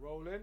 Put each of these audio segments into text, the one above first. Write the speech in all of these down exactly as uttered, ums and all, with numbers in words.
Rolling.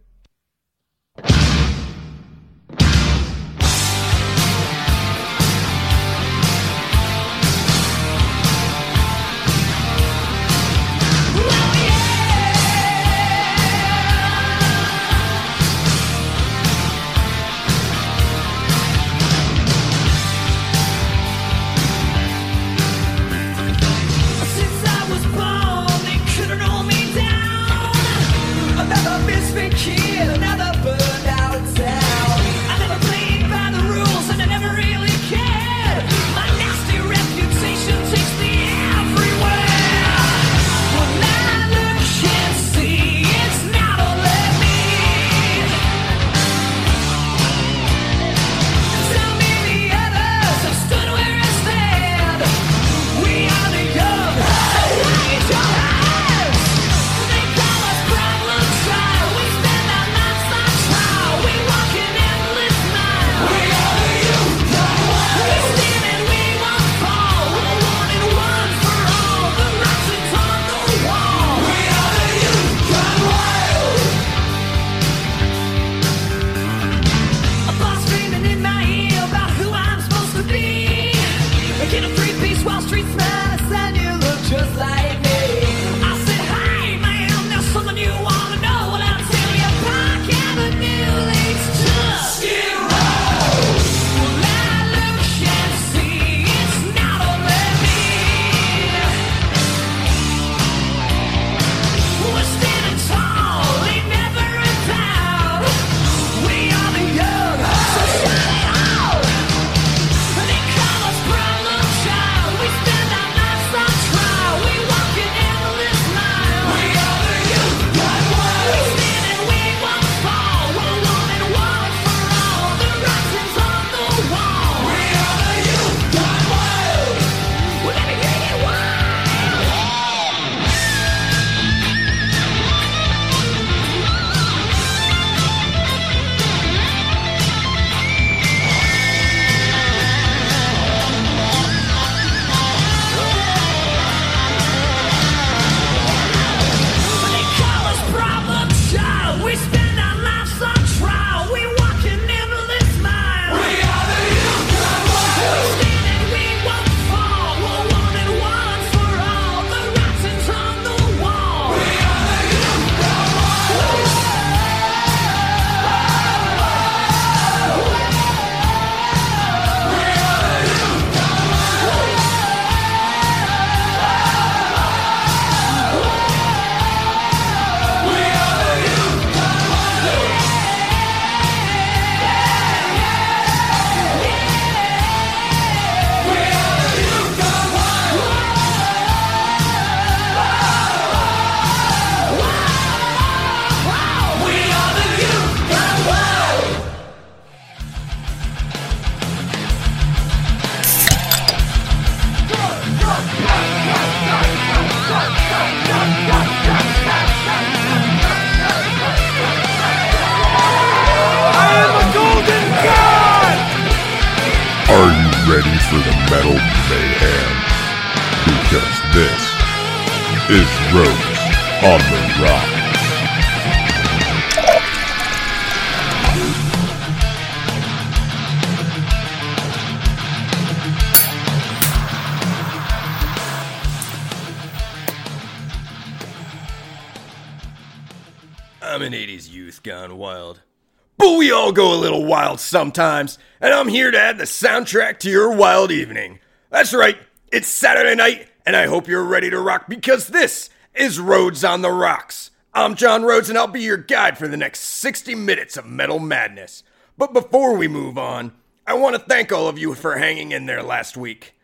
Sometimes, and I'm here to add the soundtrack to your wild evening. That's right, it's Saturday night, and I hope you're ready to rock, because this is Rhodes on the Rocks. I'm John Rhodes, and I'll be your guide for the next sixty minutes of metal madness. But before we move on, I want to thank all of you for hanging in there last week.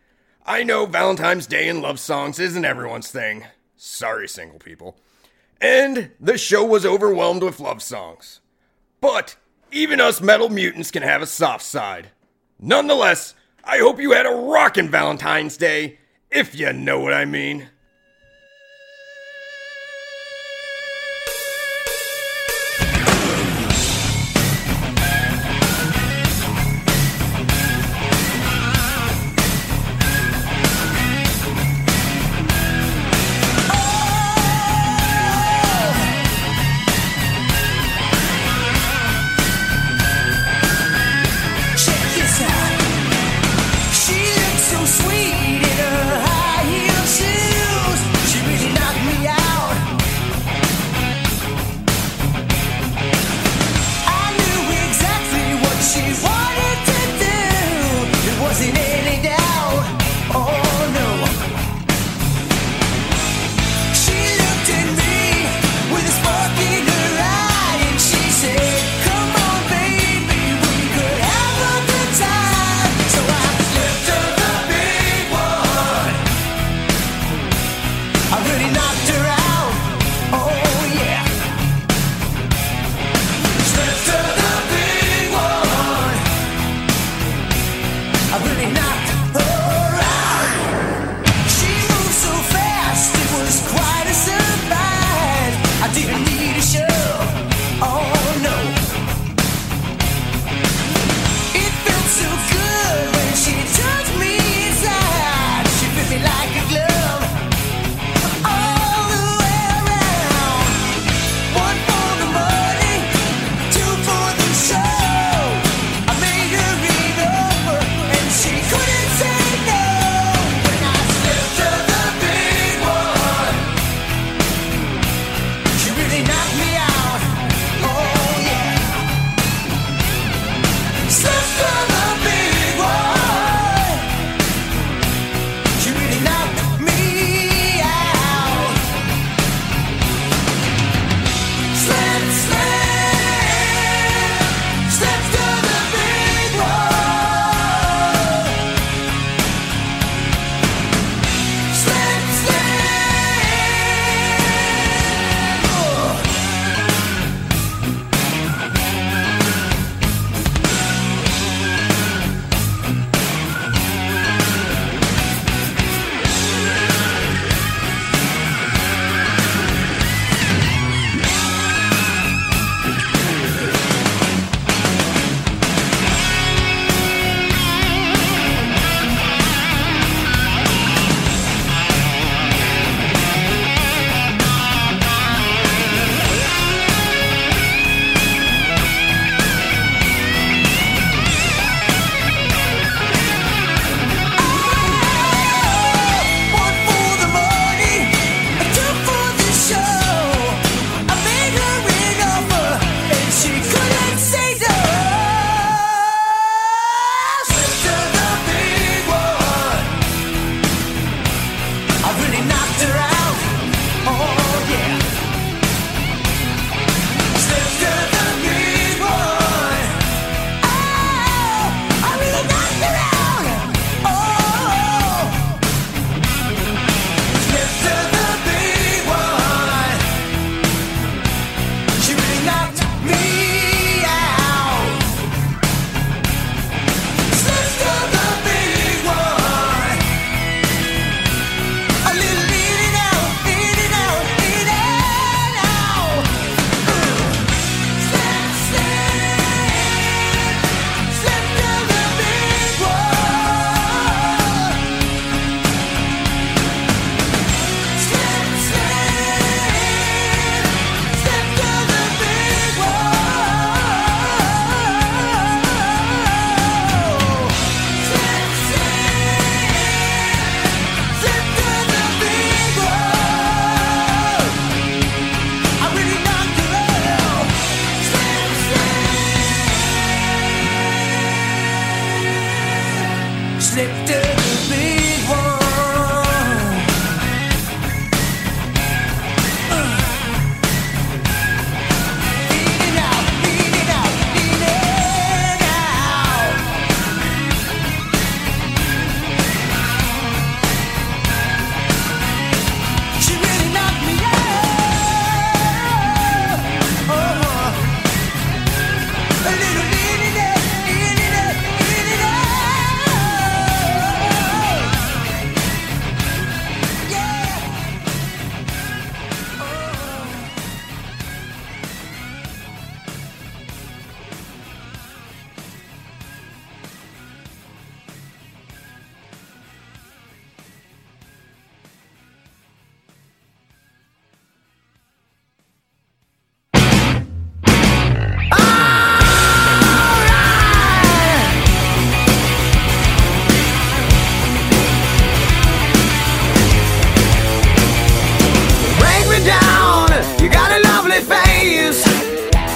I know Valentine's Day and love songs isn't everyone's thing. Sorry, single people. And the show was overwhelmed with love songs. But even us metal mutants can have a soft side. Nonetheless, I hope you had a rockin' Valentine's Day, if you know what I mean. Sweet in her high heel shoes.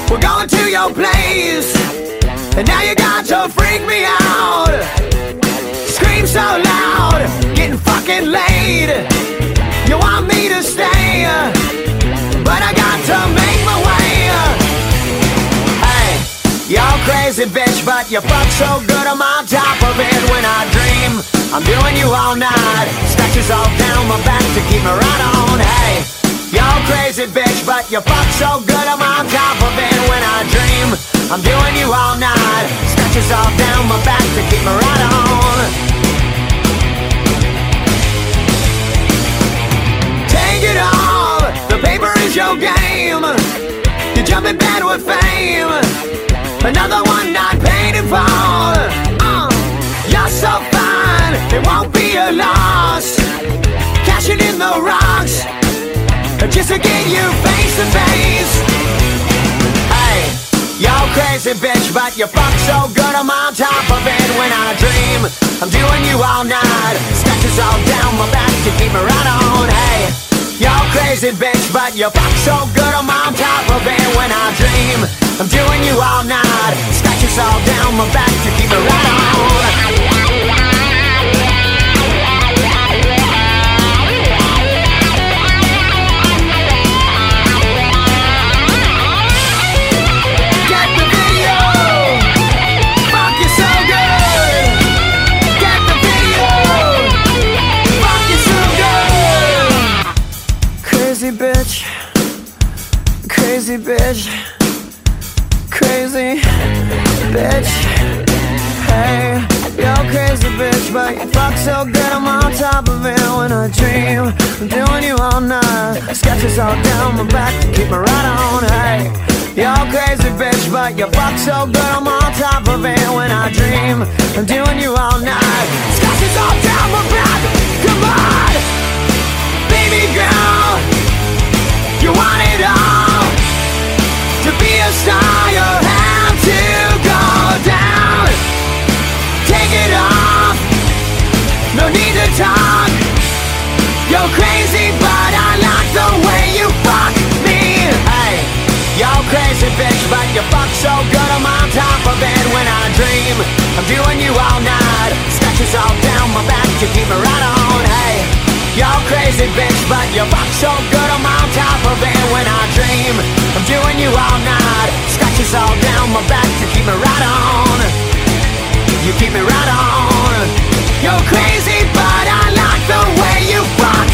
We're going to your place, and now you got to freak me out. Scream so loud, getting fucking laid. You want me to stay, but I got to make my way. Hey, y'all crazy bitch, but you fuck so good I'm on top of it. When I dream, I'm doing you all night. Scratches all down my back to keep me right on. Hey, y'all crazy bitch, but you fuck so good I'm on top of it. When I dream, I'm doing you all night. Scratches all down my back to keep me right on. Take it all, the paper is your game. You jump in bed with fame, another one not paid in full. uh, You're so fine, it won't be a loss. Cashing in the rocks, just to get you face to face. Hey, y'all crazy bitch, but you fuck so good I'm on top of it. When I dream, I'm doing you all night. Scratches all down my back to keep me right on. Hey, y'all crazy bitch, but you fuck so good I'm on top of it. When I dream, I'm doing you all night. Scratches all down my back to keep me right on. Crazy bitch, crazy bitch, crazy bitch. Hey, you're crazy bitch, but you fuck so good I'm on top of it. When I dream, I'm doing you all night. Sketches all down my back to keep me right on. Hey, you're crazy bitch, but you fuck so good I'm on top of it. When I dream, I'm doing you all night. Sketches all down my back, come on, baby girl. You want it all. To be a star, you'll have to go down. Take it off, no need to talk. You're crazy, but I like the way you fuck me. Hey, you're crazy, bitch, but you fuck so good I'm on top of it. When I dream, I'm doing you all night. Scratches all down my back to keep me right on. Hey, you're crazy bitch, but you fuck so good I'm on top of it. When I dream, I'm doing you all night. Scratches all down my back to keep me right on. You keep me right on. You're crazy, but I like the way you fuck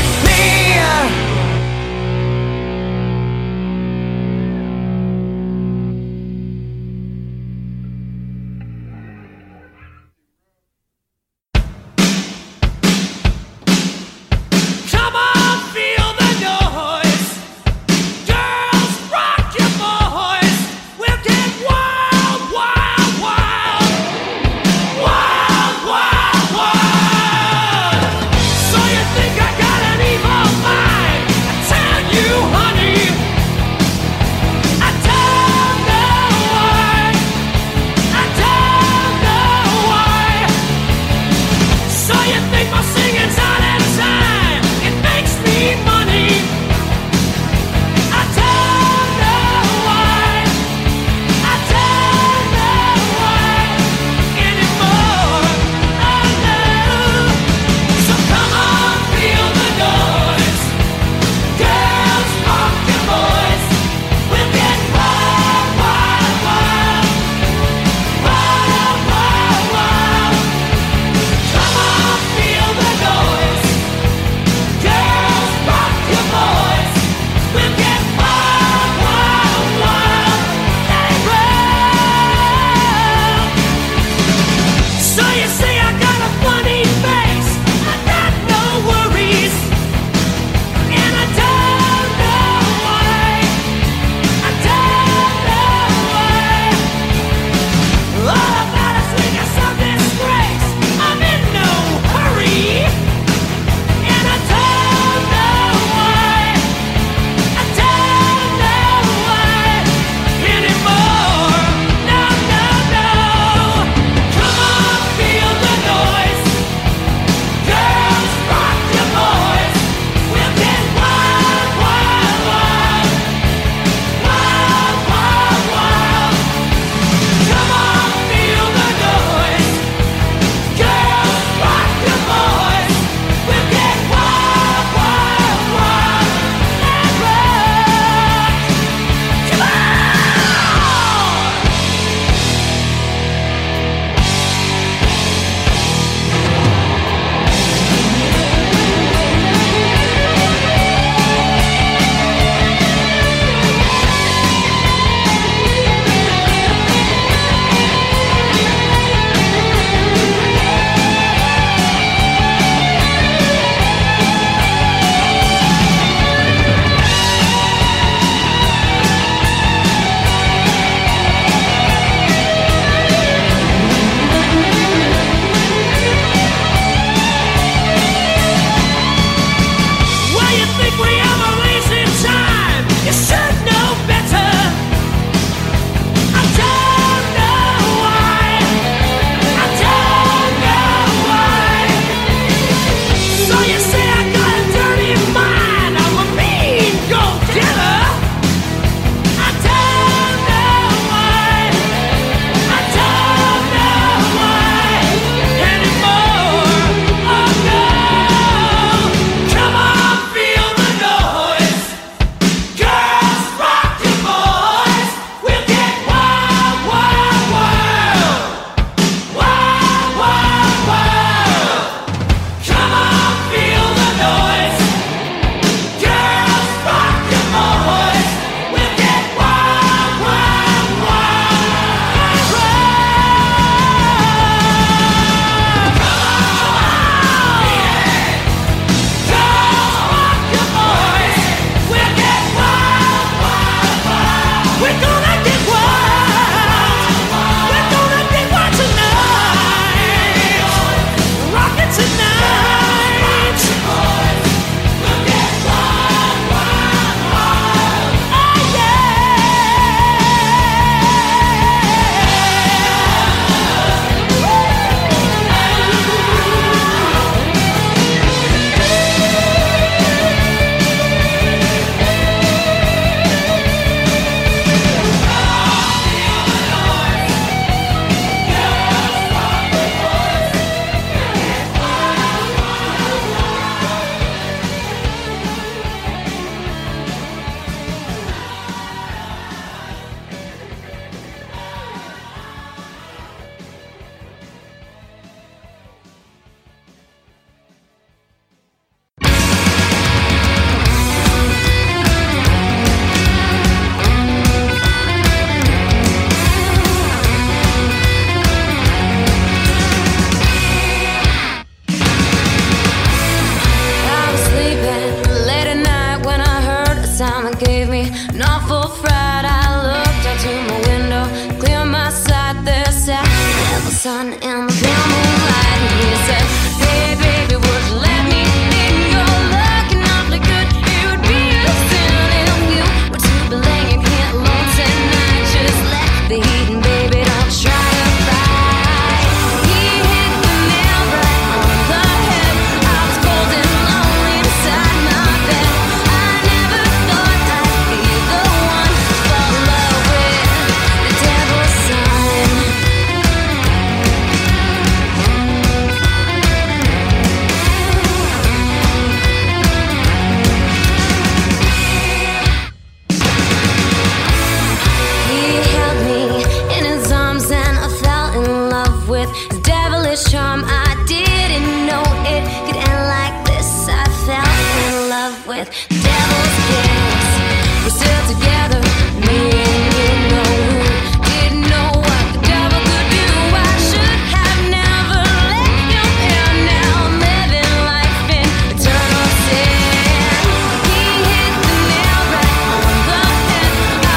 sun in the blue moonlight. And he said, hey baby, would you let me in? You're looking awfully good, it would be a sin if you were to be laying here alone tonight. Just let the heat in, baby, don't try to fight. He hit the nail right on the head. I was cold and lonely inside my bed. I never thought I'd be the one to fall in love with the devil's son. He held me in his arms and I fell in love with his devilish charm. I didn't know it could end like this. I fell in love with the devil's kiss. We're still together, me and you know who. Didn't know what the devil could do. I should have never let him in. Now I'm living life in eternal sin. He hit the nail right on the head. I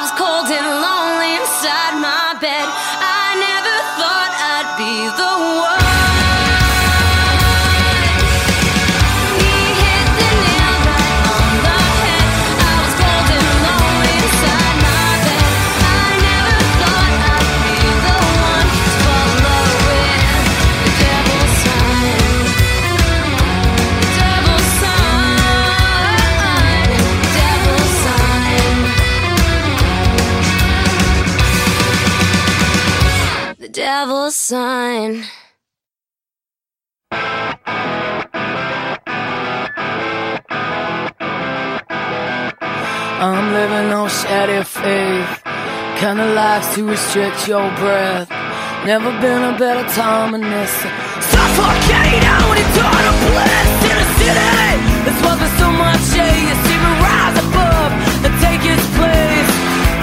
was cold and lonely inside my bed. I never thought I'd be the one to fall in love with the devil's son. He hit the nail right on the head. I was cold and lonely inside my bed. I never thought I'd be the one. He hit the nail right on the head. I was cold and lonely inside my bed. I never thought I'd be the one to fall in love with the devil's son. Devil sign, devil sign, the devil sign. I'm living on shattered faith. Kinda lives to restrict your breath. Never been a better time than this. Suffocating out in total bliss in a city that's wasn't so much hate. You see me rise above and take its place.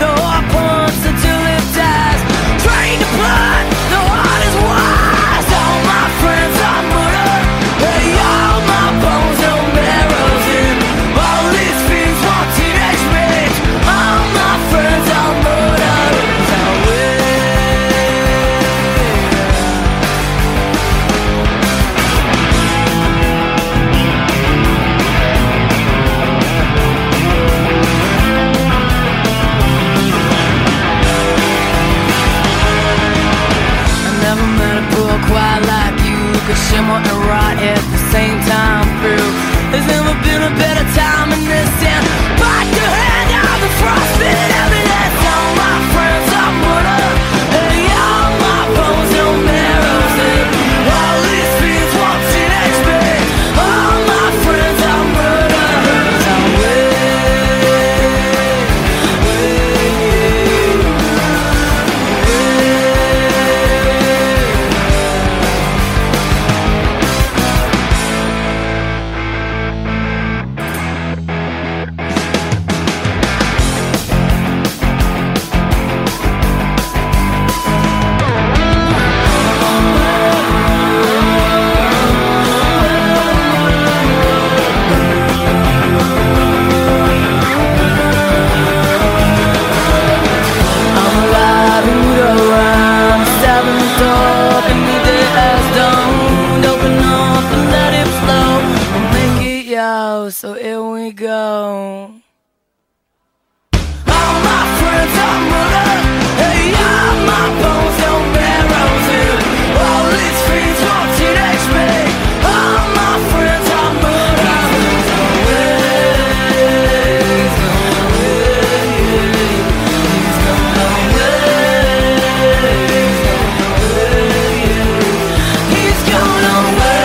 The heart pumps until it dies. Trained to blood, the heart is wise. All my friends are murdered. Hey, all my bones are marrows in. All these fiends want teenage rage. All my friends are murdered. Now I never met a girl quite like you, who could shimmer and rot at the same time through. There's never been a better time than this. And bite the hand of the frostbitten evidence. All my friends are murdered. Hey, all my bones are marrows in. All these fiends want teenage rage. All my friends are murdered. Now wait, wait. I'm alive, root around, stabbing the door beneath the ash dome. Open up and let it flow. I'll make it yours, so here we go. All my friends are murdered. Hey, all my bones are marrows in. All these fiends want teenage rage. All my friends are murdered. No way, no way. He's gone away. He's gone away.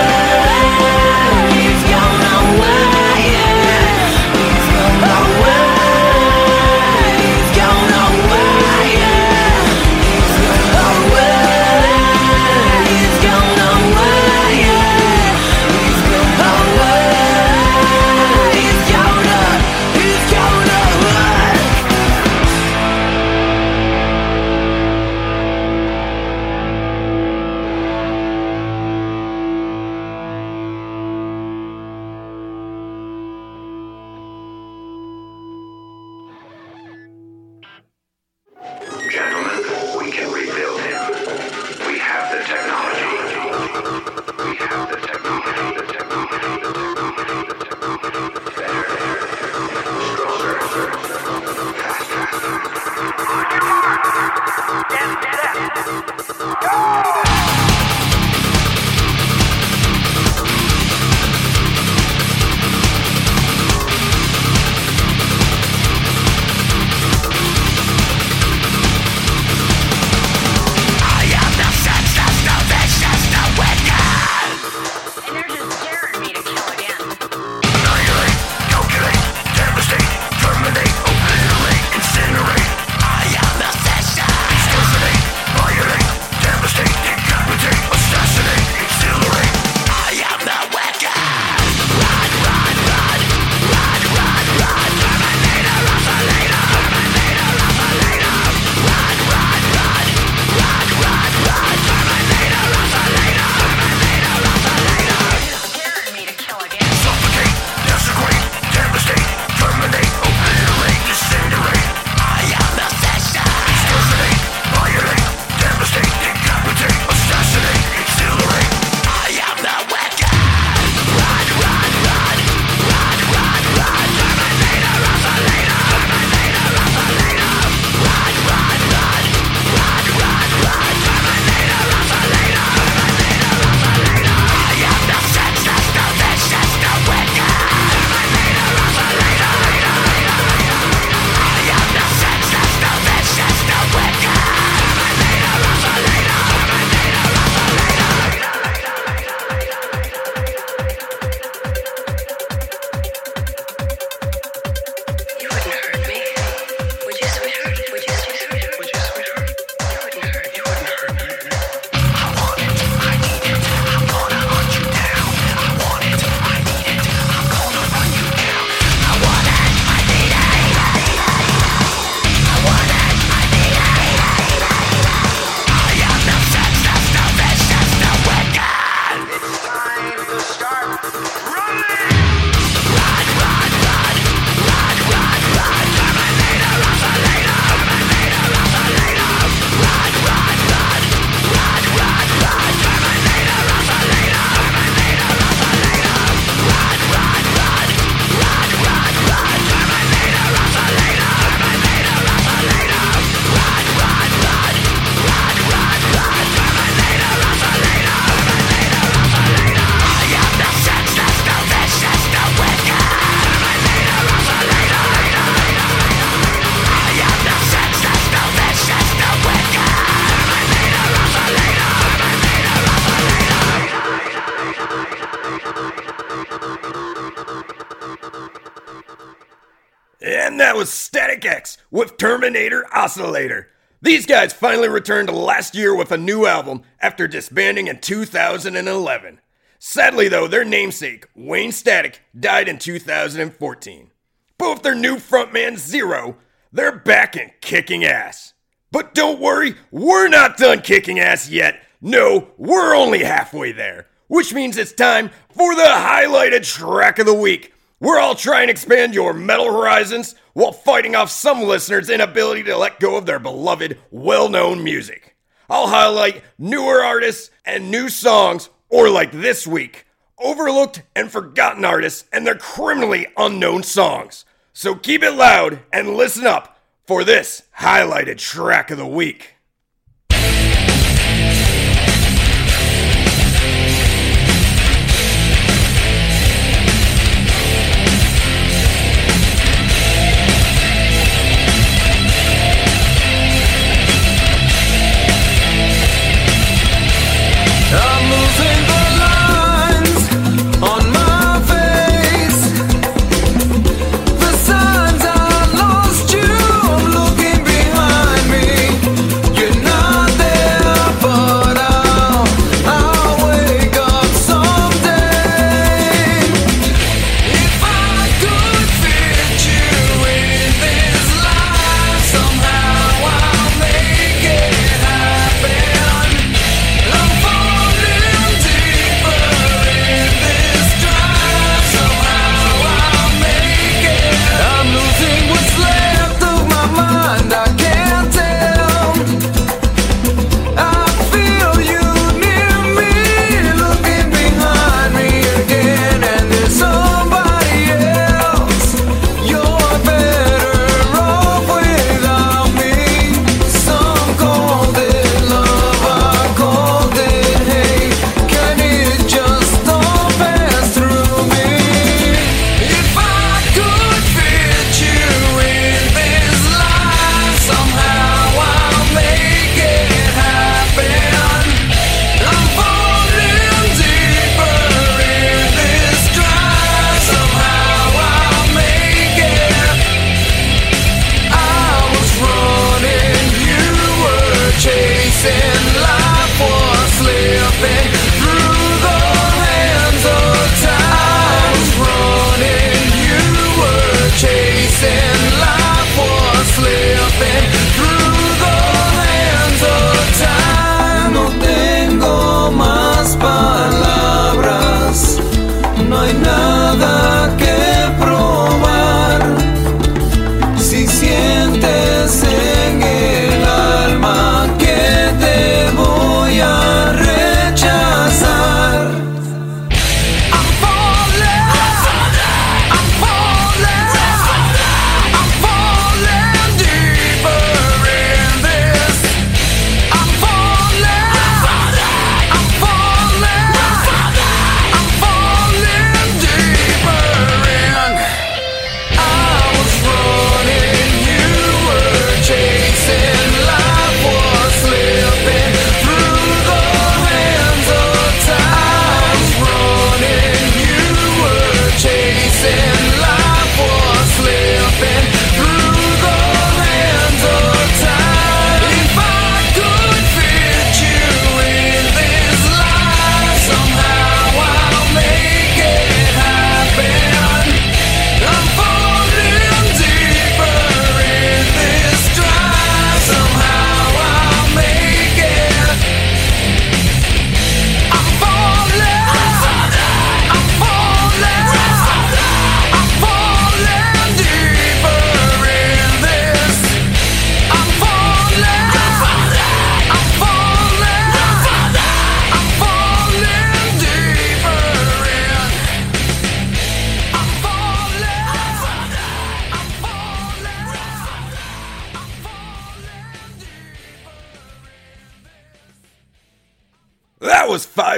And that was Static X with Terminator Oscillator. These guys finally returned last year with a new album after disbanding in two thousand eleven. Sadly though, their namesake, Wayne Static, died in two thousand fourteen. But with their new frontman, Zero, they're back and kicking ass. But don't worry, we're not done kicking ass yet. No, we're only halfway there. Which means it's time for the highlighted track of the week. We're all trying to expand your metal horizons while fighting off some listeners' inability to let go of their beloved, well-known music. I'll highlight newer artists and new songs, or like this week, overlooked and forgotten artists and their criminally unknown songs. So keep it loud and listen up for this highlighted track of the week.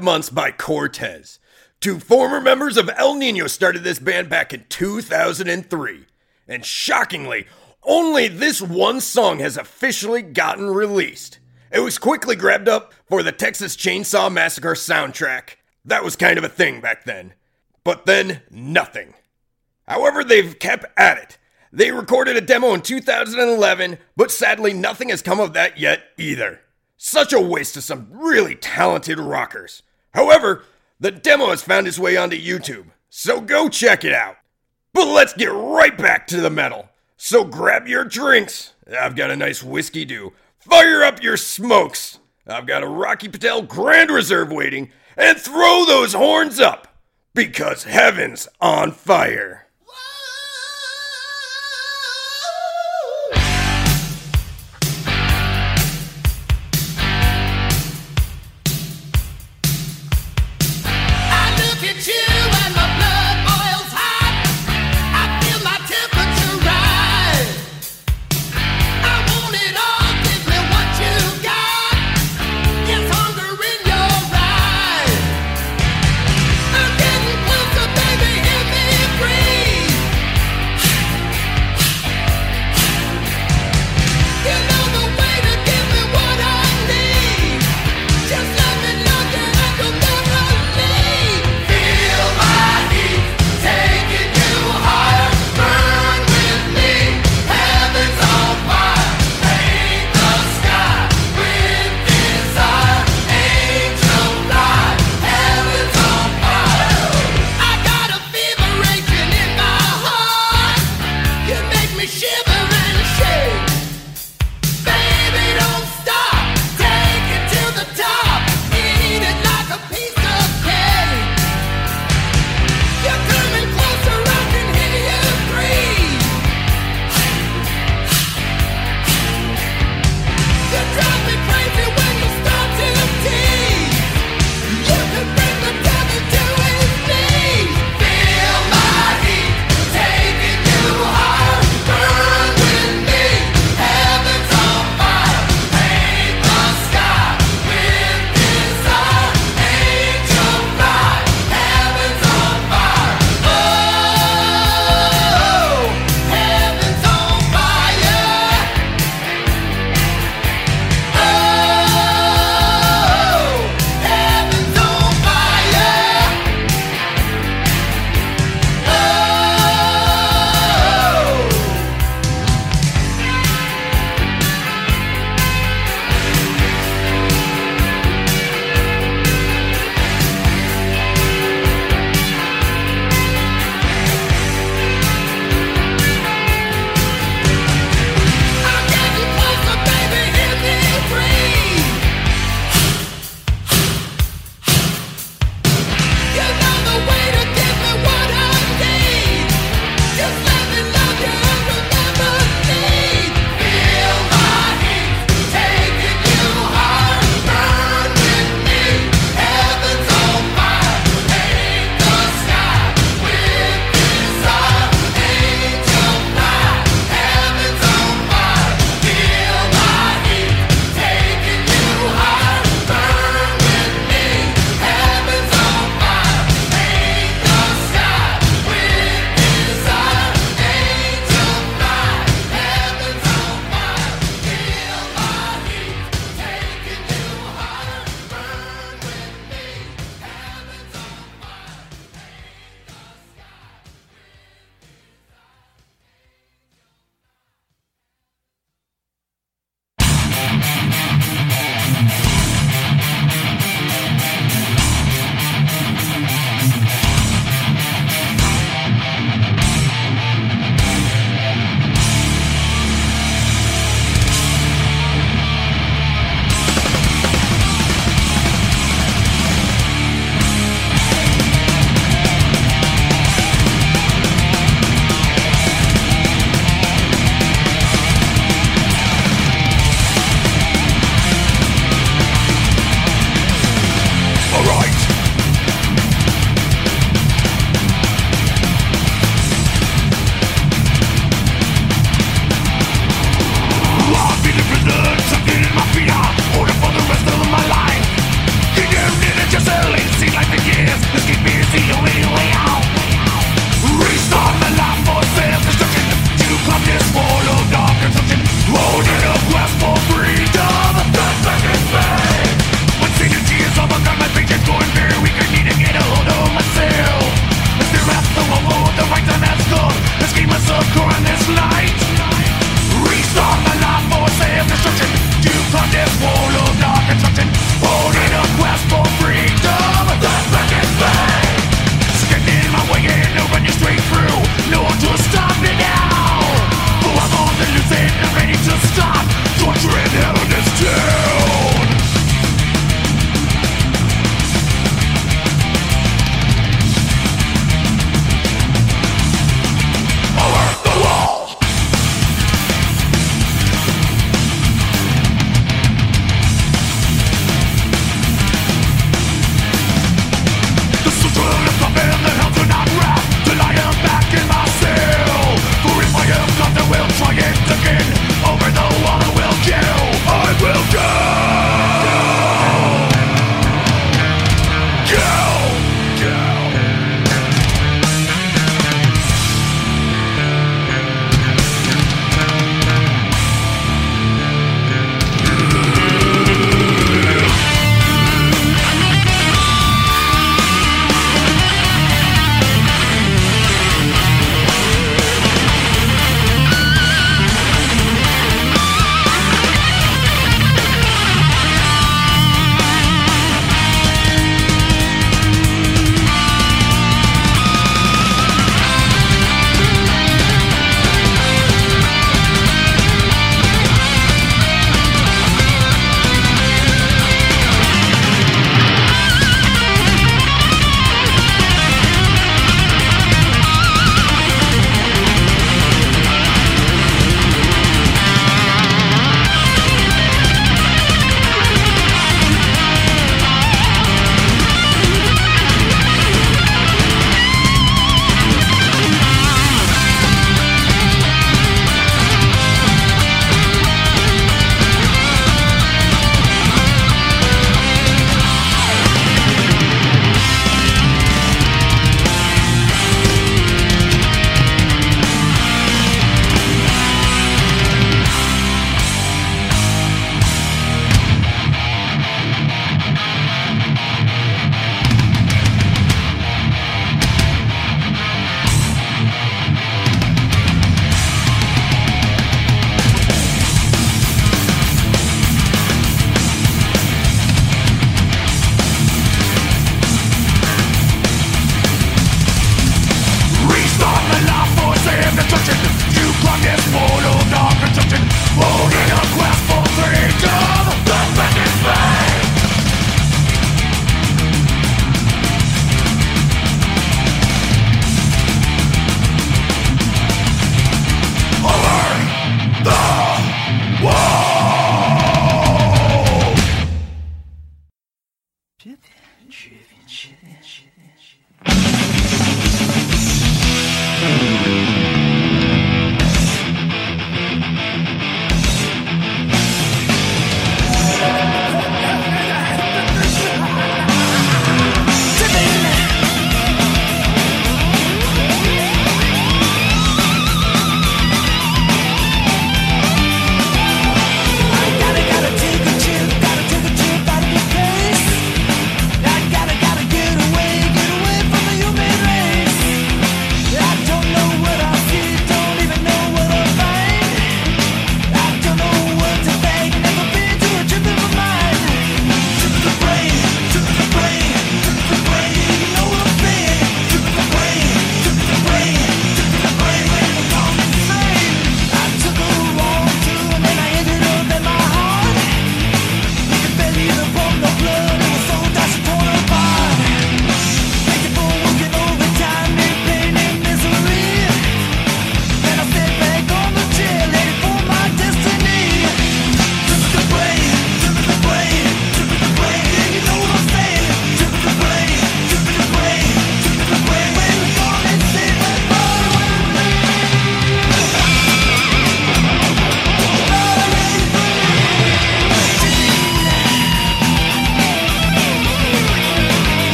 Months by Cortez. Two former members of El Nino started this band back in two thousand three, and shockingly, only this one song has officially gotten released. It was quickly grabbed up for the Texas Chainsaw Massacre soundtrack. That was kind of a thing back then. But then, nothing. However, they've kept at it. They recorded a demo in two thousand eleven, but sadly nothing has come of that yet either. Such a waste of some really talented rockers. However, the demo has found its way onto YouTube, so go check it out. But let's get right back to the metal. So grab your drinks. I've got a nice whiskey do. Fire up your smokes. I've got a Rocky Patel Grand Reserve waiting. And throw those horns up, because heaven's on fire. Free!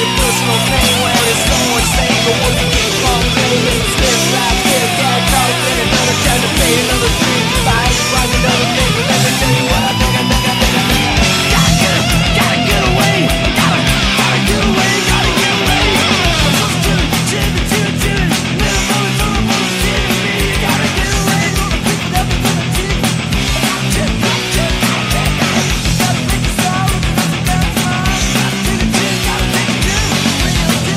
your personal pain, well, it's going insane. But what you get from pain, it's still right here. Dog call it another time to pay another three. If I ain't right, another thing, but let me tell you what I think, I think, I think, I think. Gotta get it, gotta get away, gotta, gotta get away, gotta get away. I'm just chillin', chillin', chillin', chillin'. Little bullet, little bullet, chillin' me. Gotta get away, gonna pick it up, gonna chillin'. Gotta chillin', gotta chillin', gotta chillin', gotta chillin'. Gotta make a sound, gotta make a sound. Gotta chillin', gotta chillin', gotta chillin'.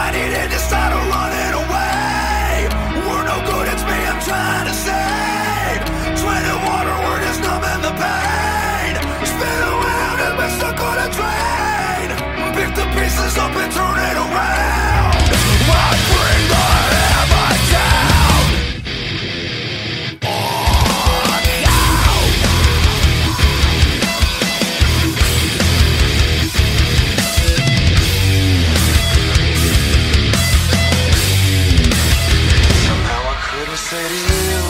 find it in this side of running away. We're no good, it's me I'm trying to save. Treading water, we're just numbing the pain. Spin around and we're stuck on a train. Pick the pieces up and turn it around. I bring the hammer down. Say to you,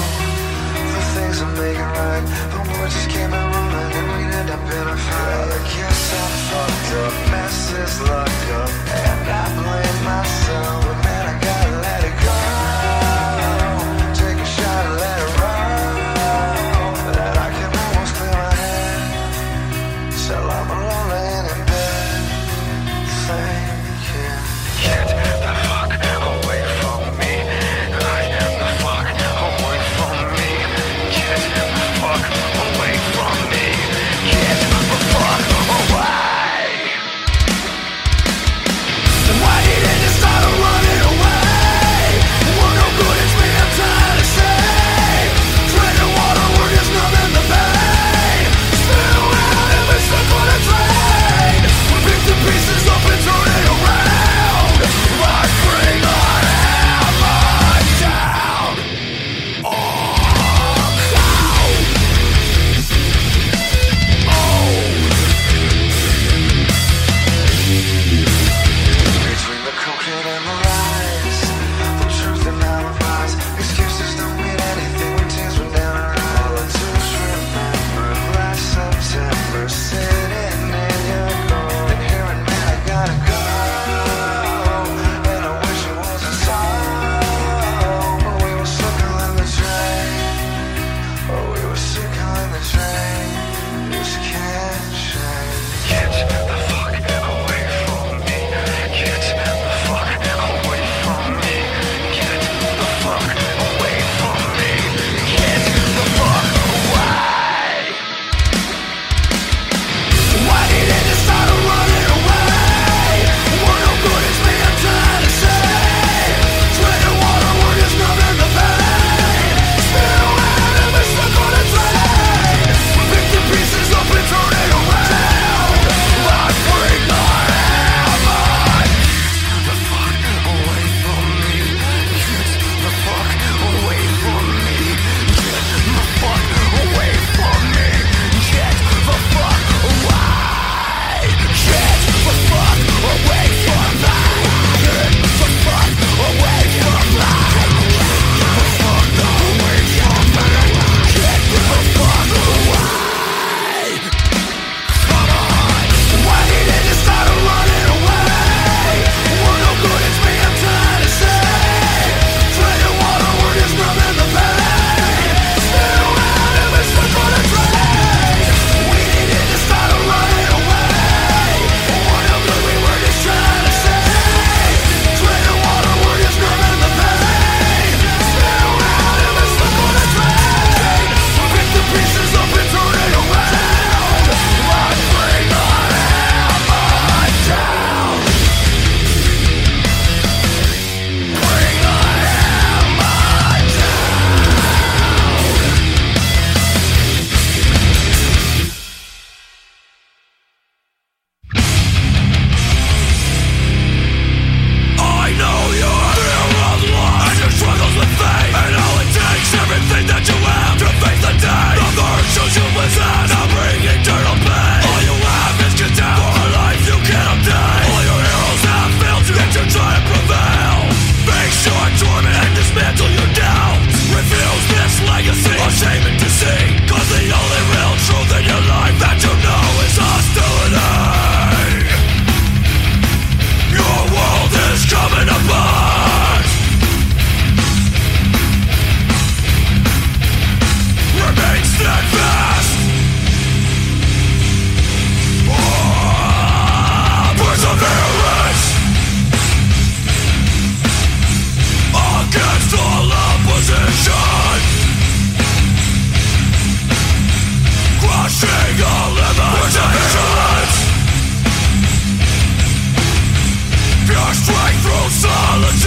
the things I'm making right, but words just came out wrong, and then we'd end up in a fight. I guess I fucked up, mess is locked up, and I blame myself, but man, I gotta let it go. Take a shot and let it roll, that I can almost clear my head, so I'm alone and in bed, thinking. Get the fuck away from me. Fuck.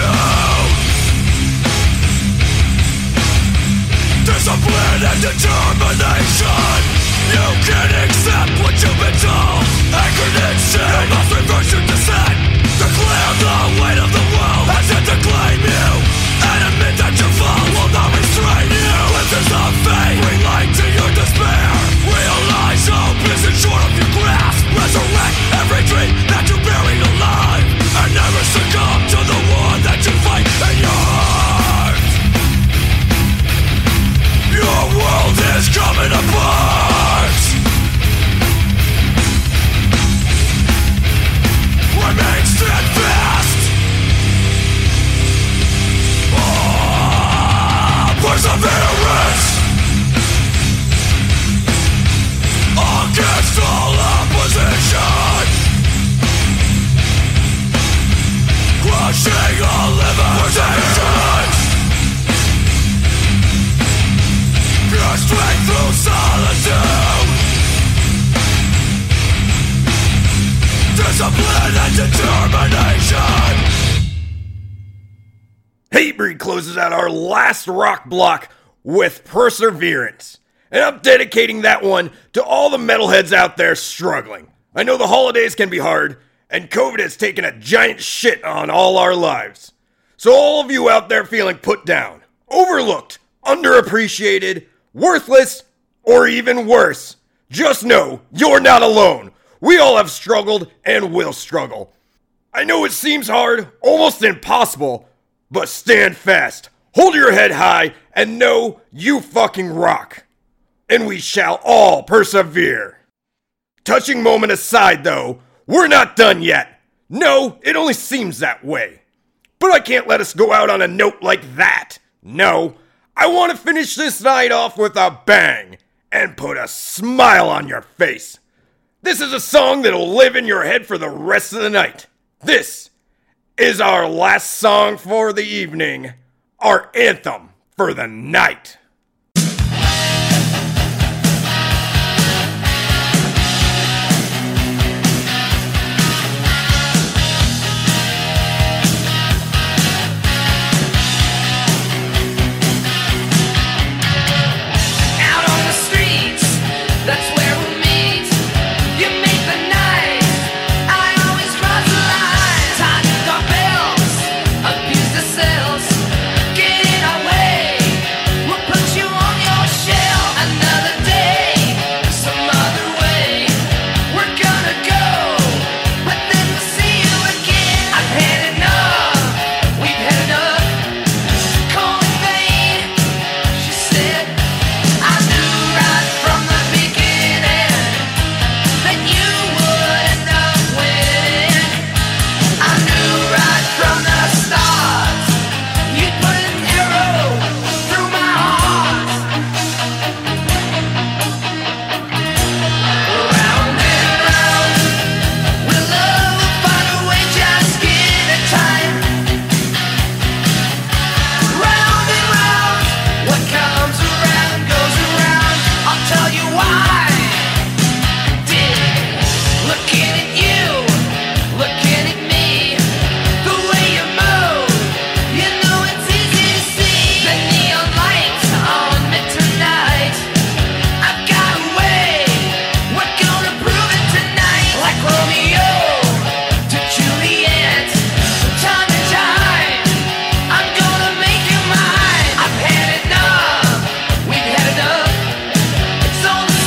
doubts, discipline and determination. You can't accept what you've been told. Anchored in sin, you must reverse your descent. Declare the weight of the world as it to claim you, and admit that your fall will not restrain you. Glimpses of faith bring light to your despair. Realize hope isn't short of your grasp. Resurrect every dream that you buried alive, and never succumb to the war that you fight in your heart. Your world is coming apart. Remain steadfast. Oh, perseverance against all opposition. Crushing all limitations. Your strength through solitude. Discipline and determination. Hatebreed closes out our last rock block with Perseverance. And I'm dedicating that one to all the metalheads out there struggling. I know the holidays can be hard, and COVID has taken a giant shit on all our lives. So all of you out there feeling put down, overlooked, underappreciated, worthless, or even worse, just know you're not alone. We all have struggled and will struggle. I know it seems hard, almost impossible, but stand fast, hold your head high, and know you fucking rock. And we shall all persevere. Touching moment aside, though, we're not done yet. No, it only seems that way. But I can't let us go out on a note like that. No, I want to finish this night off with a bang and put a smile on your face. This is a song that'll live in your head for the rest of the night. This is our last song for the evening, our anthem for the night.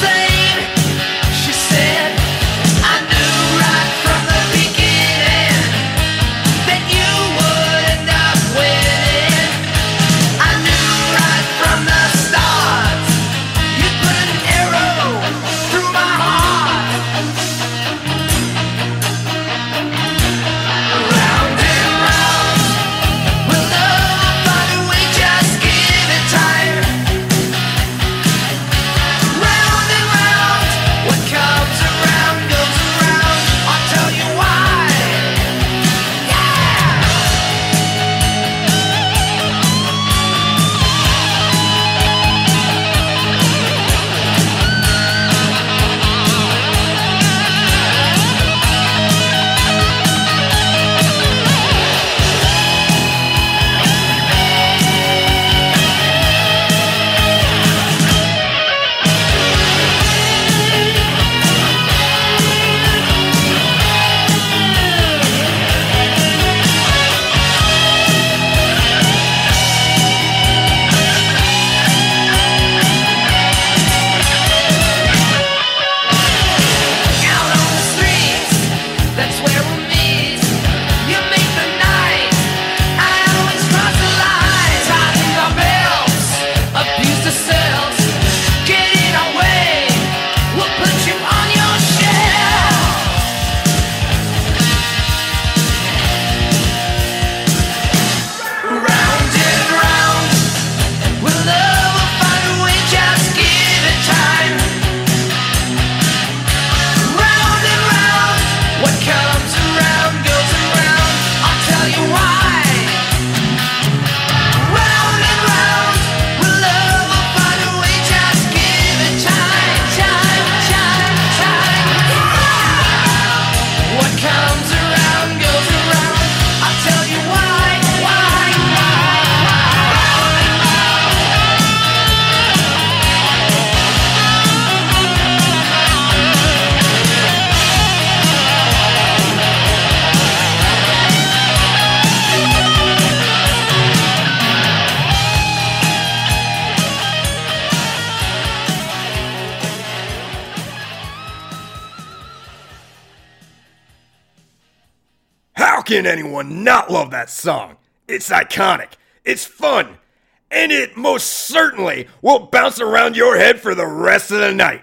Say can anyone not love that song? It's iconic, it's fun, and it most certainly will bounce around your head for the rest of the night.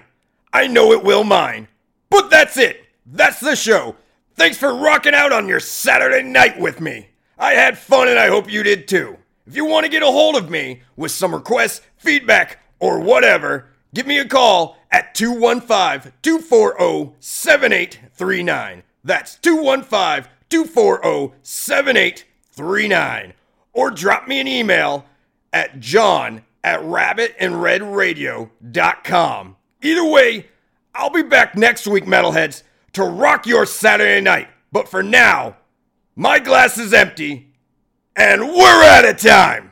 I know it will mine. But that's it. That's the show. Thanks for rocking out on your Saturday night with me. I had fun and I hope you did too. If you want to get a hold of me with some requests, feedback, or whatever, give me a call at two one five, two four zero, seven eight three nine. That's two one five, two four zero, seven eight three nine. Or drop me an email at john at rabbit and red radio dot com. Either way, I'll be back next week, metalheads, to rock your Saturday night. But for now, my glass is empty, and we're out of time.